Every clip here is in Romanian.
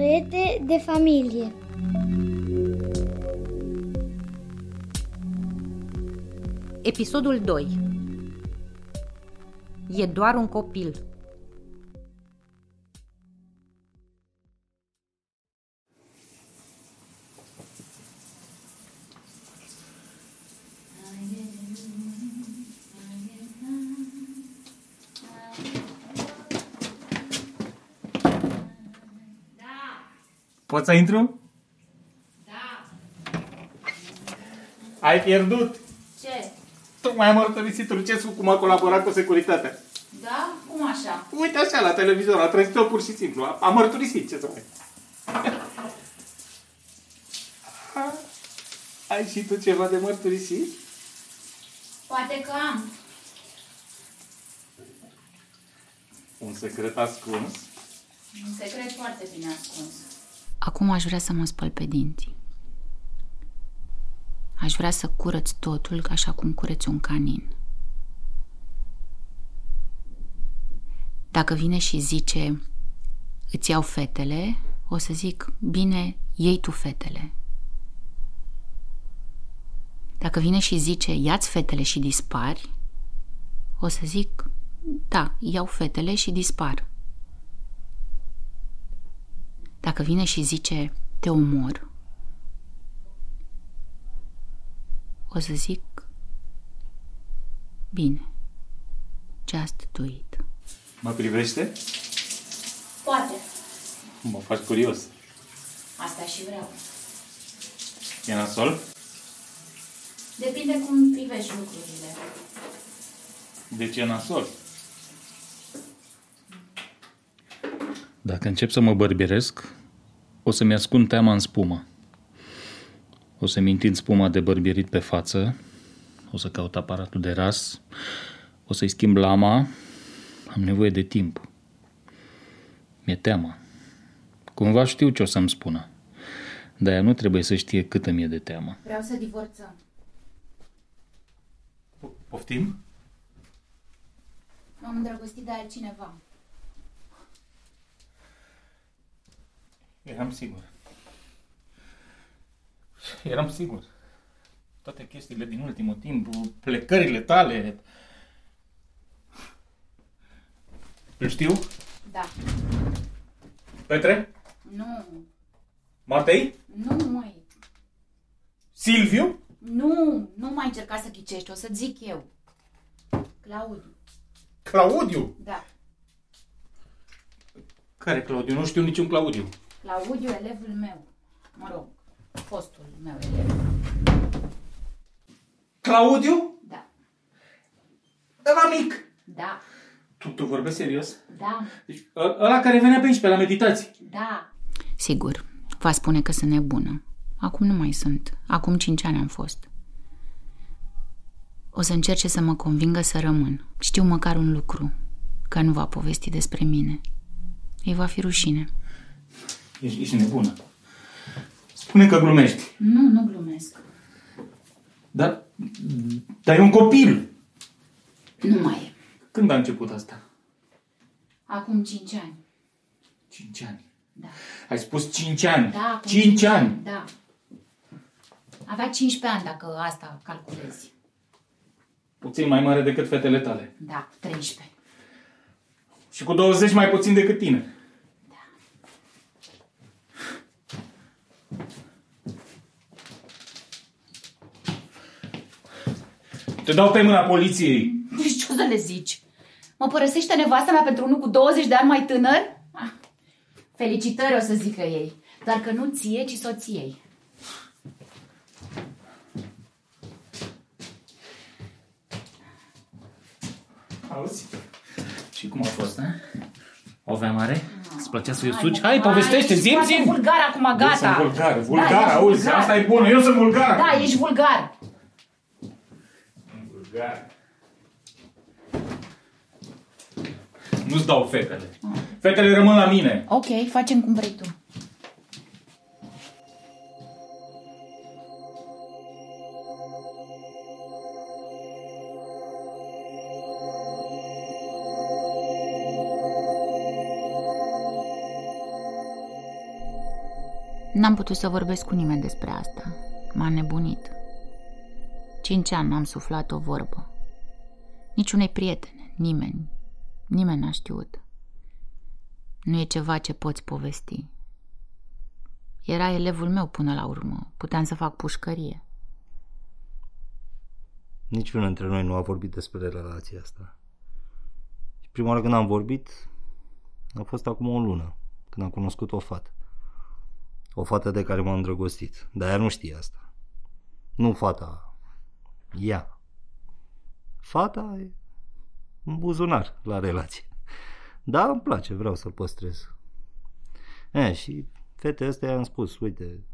Secrete de familie. Episodul 2. E doar un copil. Poți să intru? Da. Ai pierdut. Ce? Tocmai am mărturisit Rusescu cum a colaborat cu securitatea. Da? Cum așa? Uite așa, la televizor. A trezit-o pur și simplu. A mărturisit. Ce să mai... Ai și tu ceva de mărturisit? Poate că am. Un secret ascuns? Un secret foarte bine ascuns. Acum aș vrea să mă spăl pe dinți. Aș vrea să curăț totul așa cum cureți un canin. Dacă vine și zice, îți iau fetele, o să zic, bine, iei tu fetele. Dacă vine și zice, ia-ți fetele și dispari, o să zic, da, iau fetele și dispar. Dacă vine și zice, te omor, o să zic, bine, just do it. Mă privește? Poate. Mă faci curios. Asta și vreau. E nasol? Depinde cum privești lucrurile. De ce e nasol? Dacă încep să mă bărbiresc, o să-mi ascund teama în spumă. O să-mi întind spuma de bărbirit pe față, o să caut aparatul de ras, o să-i schimb lama, am nevoie de timp. Mi-e teamă. Cumva știu ce o să-mi spună, dar ea nu trebuie să știe câtă mi-e de teamă. Vreau să divorțăm. Poftim? M-am îndrăgostit de altcineva. Eram sigur. Toate chestiile din ultimul timp, plecările tale. Îl știu? Da. Petre? Nu. Matei? Nu, măi. Silviu? Nu mai încerca să ghicești, o să zic eu. Claudiu. Claudiu? Da. Care Claudiu? Nu știu niciun Claudiu. Claudiu, elevul meu. Mă rog, fostul meu elev. Claudiu? Da. Ăla mic? Da. Tu vorbești serios? Da. Deci ăla care venea pe aici, pe la meditații? Da. Sigur, va spune că sunt nebună. Acum nu mai sunt. Acum 5 ani am fost. O să încerce să mă convingă să rămân. Știu măcar un lucru, că nu va povesti despre mine. Ei va fi rușine. Ești nebună. Spune că glumești. Nu glumesc. Dar e un copil. Nu mai e. Când a început asta? Acum 5 ani. 5 ani? Da. Ai spus 5 ani. Da, acum 5 ani. Da. Avea 15 ani dacă asta calculezi. Puțin mai mare decât fetele tale. Da, 13. Și cu 20 mai puțin decât tine. Da. Te dau pe mâna poliției. Și ce o să le zici? Mă părăsește nevasta mea pentru unul cu 20 de ani mai tânăr? Ah. Felicitări o să zică ei. Dar că nu ție, ci soției. Auzi? Și cum a fost, da? O avea mare? Îți plăcea să-i suci? Hai, povestește, zi-mi! Ești vulgar acum, gata! Eu sunt vulgar, da, auzi, vulgar. Asta e bună, eu sunt vulgar! Da, ești vulgar! Vulgar! Nu-ți dau fetele. Ah. Fetele rămân la mine. Ok, facem cum vrei tu. N-am putut să vorbesc cu nimeni despre asta. M-a nebunit. 5 ani n-am suflat o vorbă. Niciunei prietene, nimeni. Nimeni n-a știut. Nu e ceva ce poți povesti. Era elevul meu până la urmă. Puteam să fac pușcărie. Niciunul dintre noi nu a vorbit despre relația asta. Și prima oară când am vorbit a fost acum o lună, când am cunoscut o fată. O fată de care m-am îndrăgostit, dar ea nu știe asta. Nu fata, ea. Fata e un buzunar la relație. Da, îmi place, vreau să-l păstrez. Și fetele astea i-am spus, uite,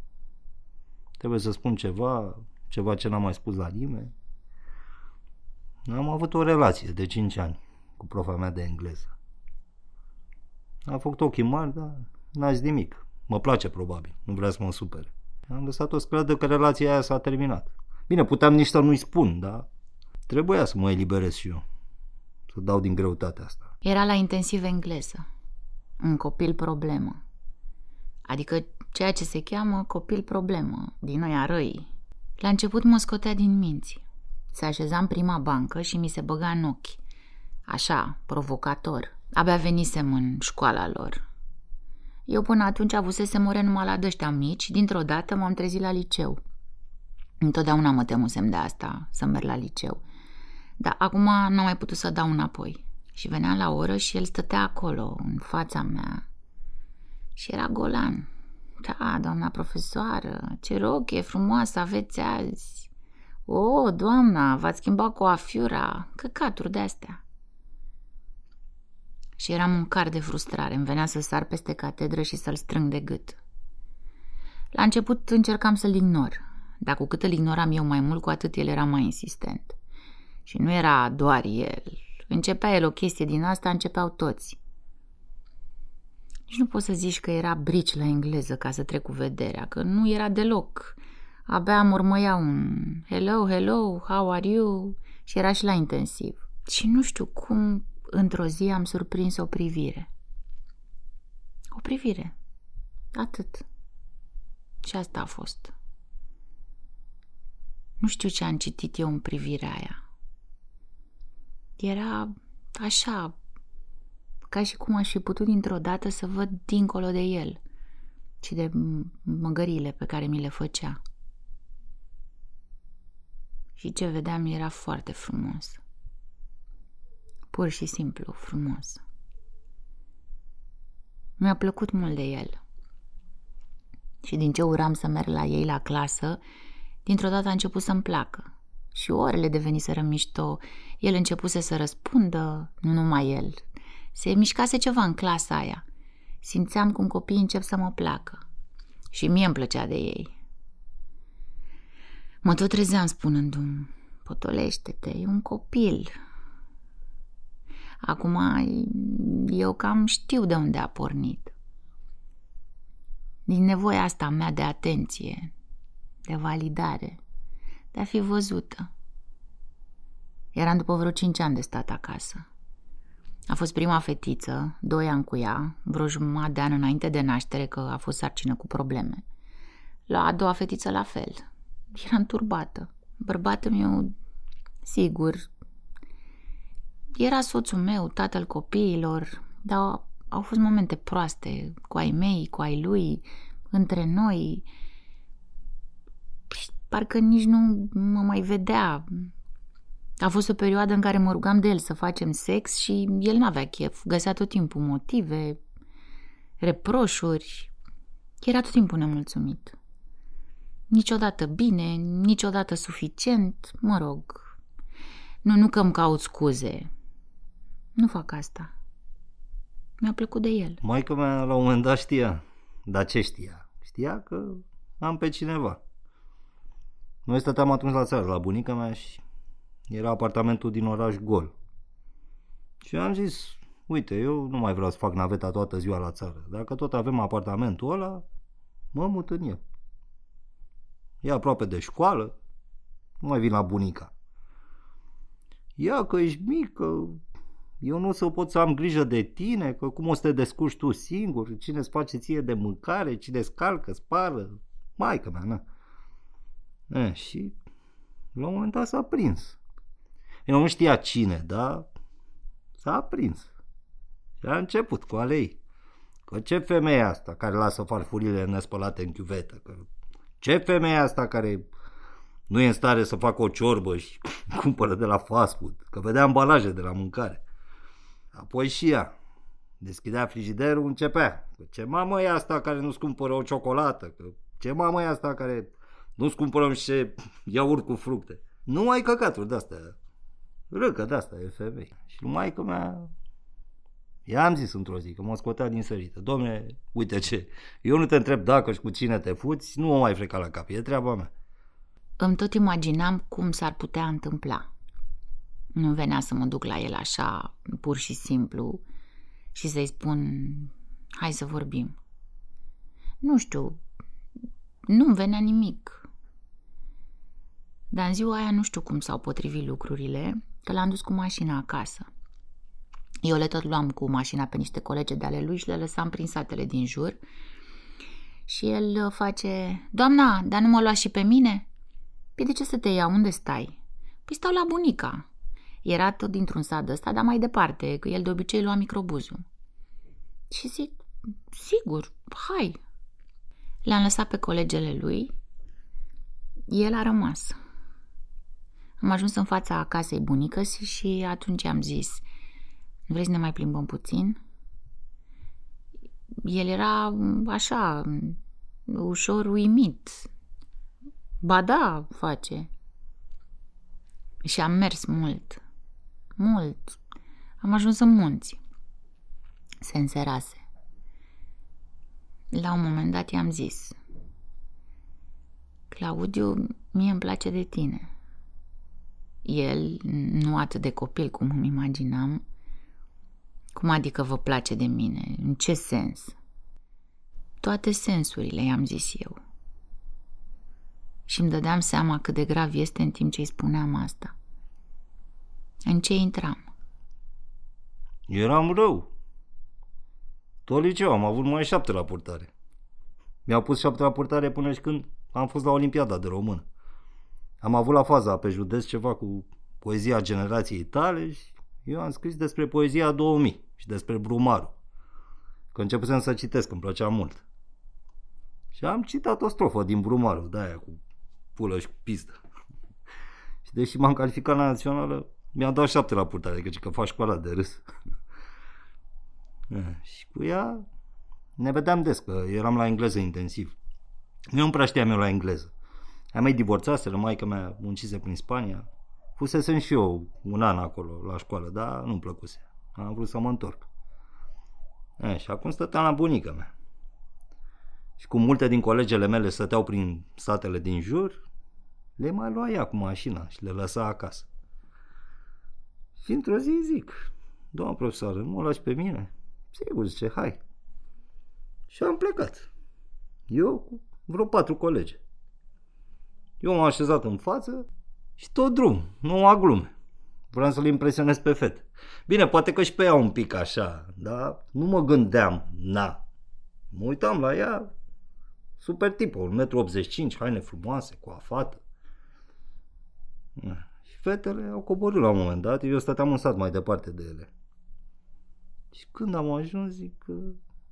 trebuie să spun ceva ce n-am mai spus la nimeni. Am avut o relație de 5 ani cu profa mea de engleză. Am făcut ochii mari, dar n-a zis nimic. Mă place probabil, nu vrea să mă supere. Am lăsat-o să credă că relația aia s-a terminat. Bine, puteam nici să nu-i spun, dar trebuia să mă eliberez și eu. Să dau din greutatea asta. Era la intensiv engleză. Un copil problemă. Adică ceea ce se cheamă copil problemă, din noi a răii. La început mă scotea din minți. Se așeza în prima bancă și mi se băga în ochi. Așa, provocator. Abia venisem în școala lor. Eu până atunci avusesem ore numai la dăștia mici, dintr-o dată m-am trezit la liceu. Întotdeauna mă temusem de asta, să merg la liceu. Dar acum n-am mai putut să dau înapoi. Și venea la oră și el stătea acolo, în fața mea. Și era golan. Da, doamna profesoară, ce rochie frumoasă aveți azi. O, doamna, v-ați schimbat cu afiura, căcaturi de-astea. Și eram un car de frustrare, îmi venea să sar peste catedră și să-l strâng de gât. La început încercam să-l ignor, dar cu cât îl ignoram eu mai mult, cu atât el era mai insistent. Și nu era doar el, începea el o chestie din asta, începeau toți. Nici nu poți să zici că era brici la engleză ca să trec cu vederea, că nu era deloc. Abia mormăia un hello, hello, how are you? Și era și la intensiv. Și nu știu cum, într-o zi am surprins o privire. O privire. Atât. Și asta a fost. Nu știu ce am citit eu în privirea aia. Era așa, ca și cum aș fi putut dintr-o dată să văd dincolo de el și de măgările pe care mi le făcea. Și ce vedeam era foarte frumos. Pur și simplu frumos. Mi-a plăcut mult de el. Și din ce uram să merg la ei la clasă, dintr-o dată a început să-mi placă. Și orele deveniseră mișto, el începuse să răspundă, nu numai el. Se mișcase ceva în clasa aia. Simțeam cum copiii încep să mă placă. Și mie îmi plăcea de ei. Mă tot trezeam spunându-mi, potolește-te, e un copil. Acum eu cam știu de unde a pornit. Din nevoia asta mea de atenție, de validare, de a fi văzută. Eram după vreo 5 ani de stat acasă. A fost prima fetiță, 2 ani cu ea, vreo jumătate de an înainte de naștere, că a fost sarcină cu probleme. La a doua fetiță la fel. Eram turbată. Bărbatul meu, sigur, era soțul meu, tatăl copiilor, dar au fost momente proaste cu ai mei, cu ai lui, între noi. Parcă nici nu mă mai vedea. A fost o perioadă în care mă rugam de el să facem sex și el n-avea chef. Găsea tot timpul motive, reproșuri. Era tot timpul nemulțumit. Niciodată bine, niciodată suficient, mă rog. Nu că îmi caut scuze. Nu fac asta. Mi-a plăcut de el. Maică-mea la un moment dat știa. Dar ce știa? Știa că am pe cineva. Noi stăteam atunci la țară, la bunica mea și era apartamentul din oraș gol. Și am zis, uite, eu nu mai vreau să fac naveta toată ziua la țară. Dacă tot avem apartamentul ăla, mă mut în el. E aproape de școală, nu mai vin la bunica. Ia că ești mică, Eu nu o să pot să am grijă de tine, că cum o să te descurci tu singur, cine-ți face ție de mâncare, cine-ți calcă, spară, maică-mea, na. E, și la un moment dat s-a prins. Eu nu știa cine, dar s-a prins. Și a început cu alei. Că ce femeia asta care lasă farfurile nespălate în chiuvetă? Că ce femeia asta care nu e în stare să facă o ciorbă și cumpără de la fast food? Că vedea ambalaje de la mâncare. Apoi și ea. Deschidea frigiderul, începea. Că ce mamă e asta care nu-ți cumpără o ciocolată? Că ce mamă e asta care nu-ți cumpărăm și iaurt cu fructe? Nu ai căcaturi de-astea. Râcă de-asta e femeie. Și maică-mea, i-am zis într-o zi, că m-a scotea din sărită. Dom'le, uite ce, eu nu te întreb dacă și cu cine te fuți, nu mă mai freca la cap, e treaba mea. Îmi tot imaginam cum s-ar putea întâmpla. Nu venea să mă duc la el așa, pur și simplu, și să-i spun, hai să vorbim. Nu știu, nu-mi venea nimic. Dar în ziua aia nu știu cum s-au potrivit lucrurile, că l-am dus cu mașina acasă. Eu le tot luam cu mașina pe niște colege de ale lui și le lăsam prin satele din jur. Și el face, doamna, dar nu mă lua și pe mine? Păi de ce să te iau? Unde stai? Păi stau la bunica. Era tot dintr-un sat ăsta, dar mai departe, că el de obicei lua microbuzul. Și zic, sigur, hai. L-am lăsat pe colegele lui, el a rămas. Am ajuns în fața casei bunicăsii și atunci am zis, vrei să ne mai plimbăm puțin? El era așa, ușor uimit. Ba da, face. Și am mers mult. Mult. Am ajuns în munți. Se înserase. La un moment dat i-am zis, Claudiu, mie îmi place de tine. El, nu atât de copil cum îmi imaginam. Cum adică vă place de mine? În ce sens? Toate sensurile, i-am zis eu. Și îmi dădeam seama cât de grav este în timp ce îi spuneam asta. În ce intram? Eram rău. Tot liceu am avut mai 7 la purtare. Mi-au pus 7 la purtare până și când am fost la Olimpiada de Română. Am avut la faza pe județ ceva cu poezia generației tale și eu am scris despre poezia 2000 și despre Brumaru. Că începusem să citesc, îmi plăcea mult. Și am citat o strofă din Brumaru, de aia cu pulă și pistă. Și deși m-am calificat la națională, mi-a dat 7 la purtare, căci că faci școala de râs. Și cu ea ne vedeam des, că eram la engleză intensiv. Eu nu prea știam eu la engleză. Ea mea divorțaseră, maică-mea muncise prin Spania. Fusesem și eu un an acolo la școală, dar nu-mi plăcuse. Am vrut să mă întorc. Și acum stăteam la bunica mea. Și cum multe din colegele mele stăteau prin satele din jur, le mai lua ea cu mașina și le lăsa acasă. Și într-o zi zic, doamna profesoară, nu mă lași pe mine? Sigur, zice, hai. Și am plecat. Eu cu vreo 4 colegi. Eu m-am așezat în față și tot drum, nu aglume. Vreau să-l impresionez pe fete. Bine, poate că și pe ea un pic așa, dar nu mă gândeam, na. Mă uitam la ea, super tipă, 1,85 m, haine frumoase, coafată. Și fetele au coborât la un moment dat, eu stăteam un sat mai departe de ele. Și când am ajuns, zic că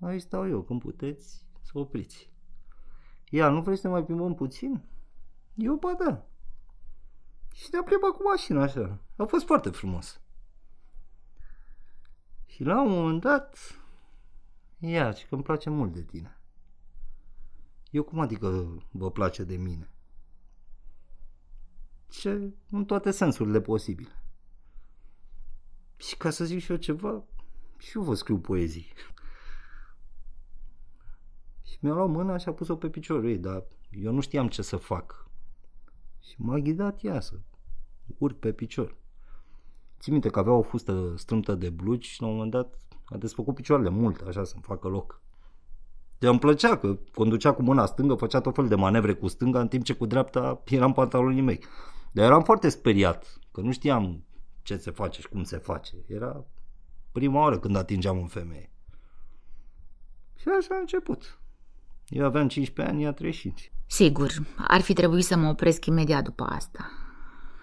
aici stau eu, când puteți să opriți. Ia, nu vrei să ne mai plimbăm puțin? Eu, ba da. Și ne-a plimbat cu mașina așa. A fost foarte frumos. Și la un moment dat, ia, și că îmi place mult de tine. Eu cum adică vă place de mine? Ce? În toate sensurile posibile. Și ca să zic și eu ceva, și eu vă scriu poezii. Și mi-a luat mâna și a pus-o pe piciorul ei, dar eu nu știam ce să fac. Și m-a ghidat ea să urc pe picior. Țin minte că avea o fustă strâmtă de blugi și la un moment dat a desfăcut picioarele mult, așa, să-mi facă loc. Deci îmi plăcea că conducea cu mâna stângă, făcea tot fel de manevre cu stânga, în timp ce cu dreapta eram pantalonii mei. Dar eram foarte speriat, că nu știam ce se face și cum se face. Era prima oară când atingeam în femeie. Și așa a început. Eu aveam 15 ani, ea 35. Sigur, ar fi trebuit să mă opresc imediat după asta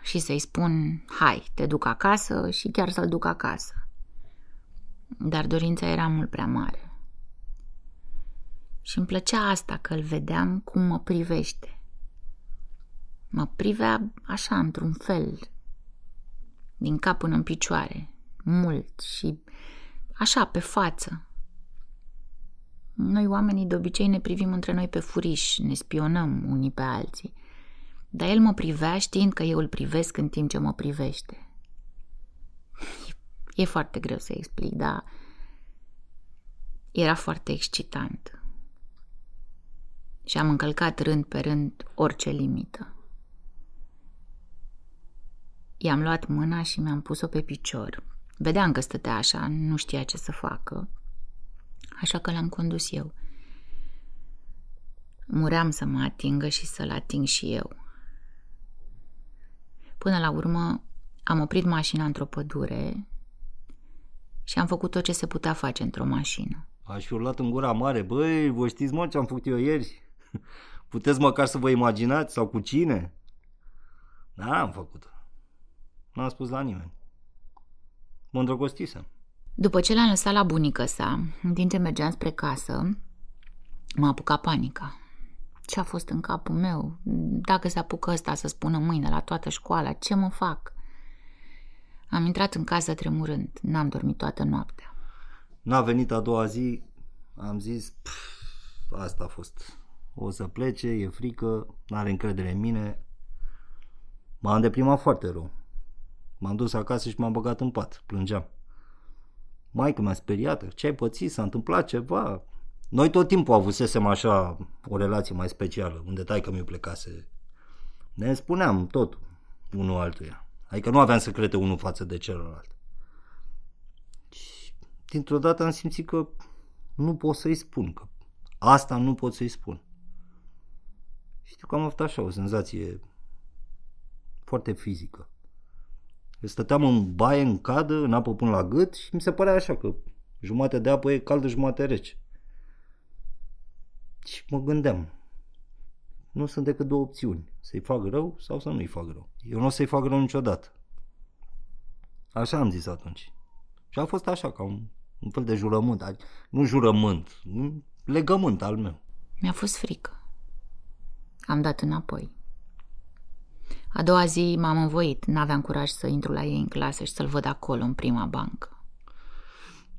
și să-i spun, hai, te duc acasă și chiar să-l duc acasă. Dar dorința era mult prea mare. Și îmi plăcea asta, că îl vedeam cum mă privește. Mă privea așa, într-un fel, din cap până în picioare, mult și așa, pe față. Noi oamenii de obicei ne privim între noi pe furiș, ne spionăm unii pe alții. Dar el mă privea știind că eu îl privesc în timp ce mă privește. E foarte greu să explic, dar era foarte excitant. Și am încălcat rând pe rând orice limită. I-am luat mâna și mi-am pus-o pe picior. Vedeam că stătea așa, nu știa ce să facă. Așa că l-am condus eu. Muream să mă atingă și să-l ating și eu. Până la urmă am oprit mașina într-o pădure și am făcut tot ce se putea face într-o mașină. Aș fi urlat în gura mare, băi, vă știți mă ce am făcut eu ieri? Puteți măcar să vă imaginați sau cu cine? Dar n-am făcut-o. N-am spus la nimeni. Mă îndrăgostisem. După ce l-am lăsat la bunica sa, în timp ce mergeam spre casă, m-a apucat panica. Ce a fost în capul meu? Dacă se apucă ăsta să spună mâine la toată școala, ce mă fac? Am intrat în casă tremurând, n-am dormit toată noaptea. N-a venit a doua zi, am zis, asta a fost. O să plece, e frică, n-are încredere în mine. M-a deprimat foarte rău. M-am dus acasă și m-am băgat în pat, plângeam. Maică m-a speriat, ce ai pățit, s-a întâmplat ceva. Noi tot timpul avusesem așa o relație mai specială, unde taică mi-o plecase. Ne spuneam tot unul altuia. Adică nu aveam secrete unul față de celălalt. Și dintr-o dată am simțit că nu pot să-i spun, că asta nu pot să-i spun. Știu că am avut așa o senzație foarte fizică. Stăteam în baie, în cadă, în apă până la gât și mi se părea așa că jumate de apă e caldă, jumate rece. Și mă gândeam, nu sunt decât două opțiuni, să-i fac rău sau să nu-i fac rău. Eu nu o să-i fac rău niciodată. Așa am zis atunci. Și a fost așa, ca un fel de jurământ, nu jurământ, un legământ al meu. Mi-a fost frică. Am dat înapoi. A doua zi m-am învoit, n-aveam curaj să intru la ei în clasă și să-l văd acolo, în prima bancă.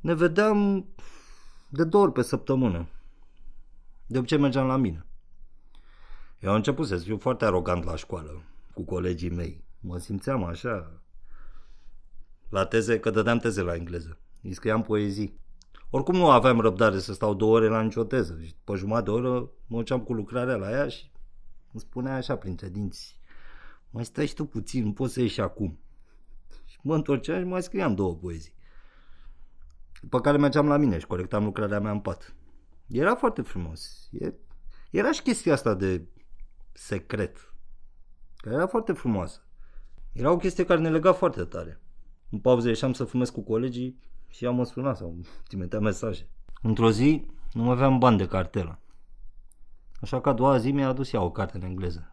Ne vedeam de 2 ori pe săptămână. De obicei mergeam la mine. Eu am început să fiu foarte arogant la școală, cu colegii mei. Mă simțeam așa, la teze, că dădeam teze la engleză. Îi scriam poezii. Oricum nu aveam răbdare să stau 2 ore la nicio teză. Și după jumătate de oră mă duceam cu lucrarea la ea și îmi spunea așa printre dinți, mai stai și tu puțin, nu poți să ieși acum. Și mă întorceam și mai scriam 2 poezii. După care mergeam la mine și corectam lucrarea mea în pat. Era foarte frumos. Era și chestia asta de secret, care era foarte frumoasă. Era o chestie care ne lega foarte tare. În pauză ieșeam să fumez cu colegii și ea mă suna sau trimitea mesaje. Într-o zi nu mai aveam bani de cartelă. Așa că a doua zi mi-a adus ea o carte în engleză.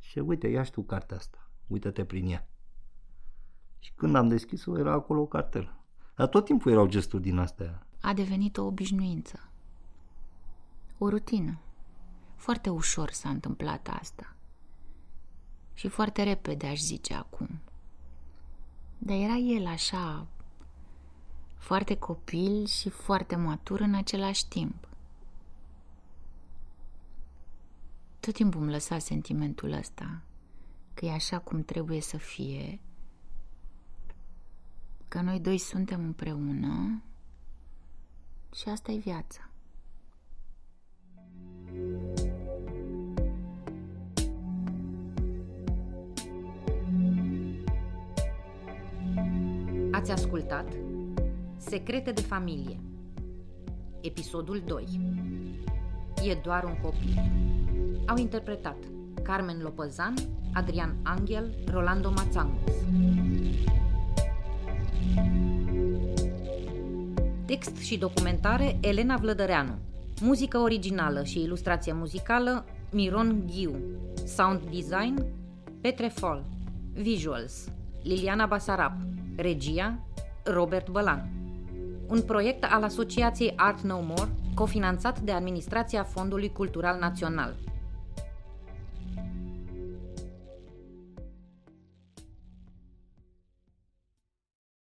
Și uite, ia și tu cartea asta, uită-te prin ea. Și când am deschis-o, era acolo o cartelă. Dar tot timpul erau gesturi din astea. A devenit o obișnuință. O rutină. Foarte ușor s-a întâmplat asta. Și foarte repede, aș zice acum. Dar era el așa, foarte copil și foarte matur în același timp. Tot timpul îmi lăsa sentimentul ăsta, că e așa cum trebuie să fie, că noi doi suntem împreună și asta e viața. Ați ascultat Secrete de familie, episodul 2. E doar un copil. Au interpretat Carmen Lopozan, Adrian Anghel, Rolando Mațangos. Text și documentare Elena Vlădăreanu. Muzică originală și ilustrație muzicală Miron Ghiu. Sound design Petre Fol. Visuals Liliana Basarab. Regia Robert Bălan. Un proiect al Asociației Art No More, cofinanțat de Administrația Fondului Cultural Național.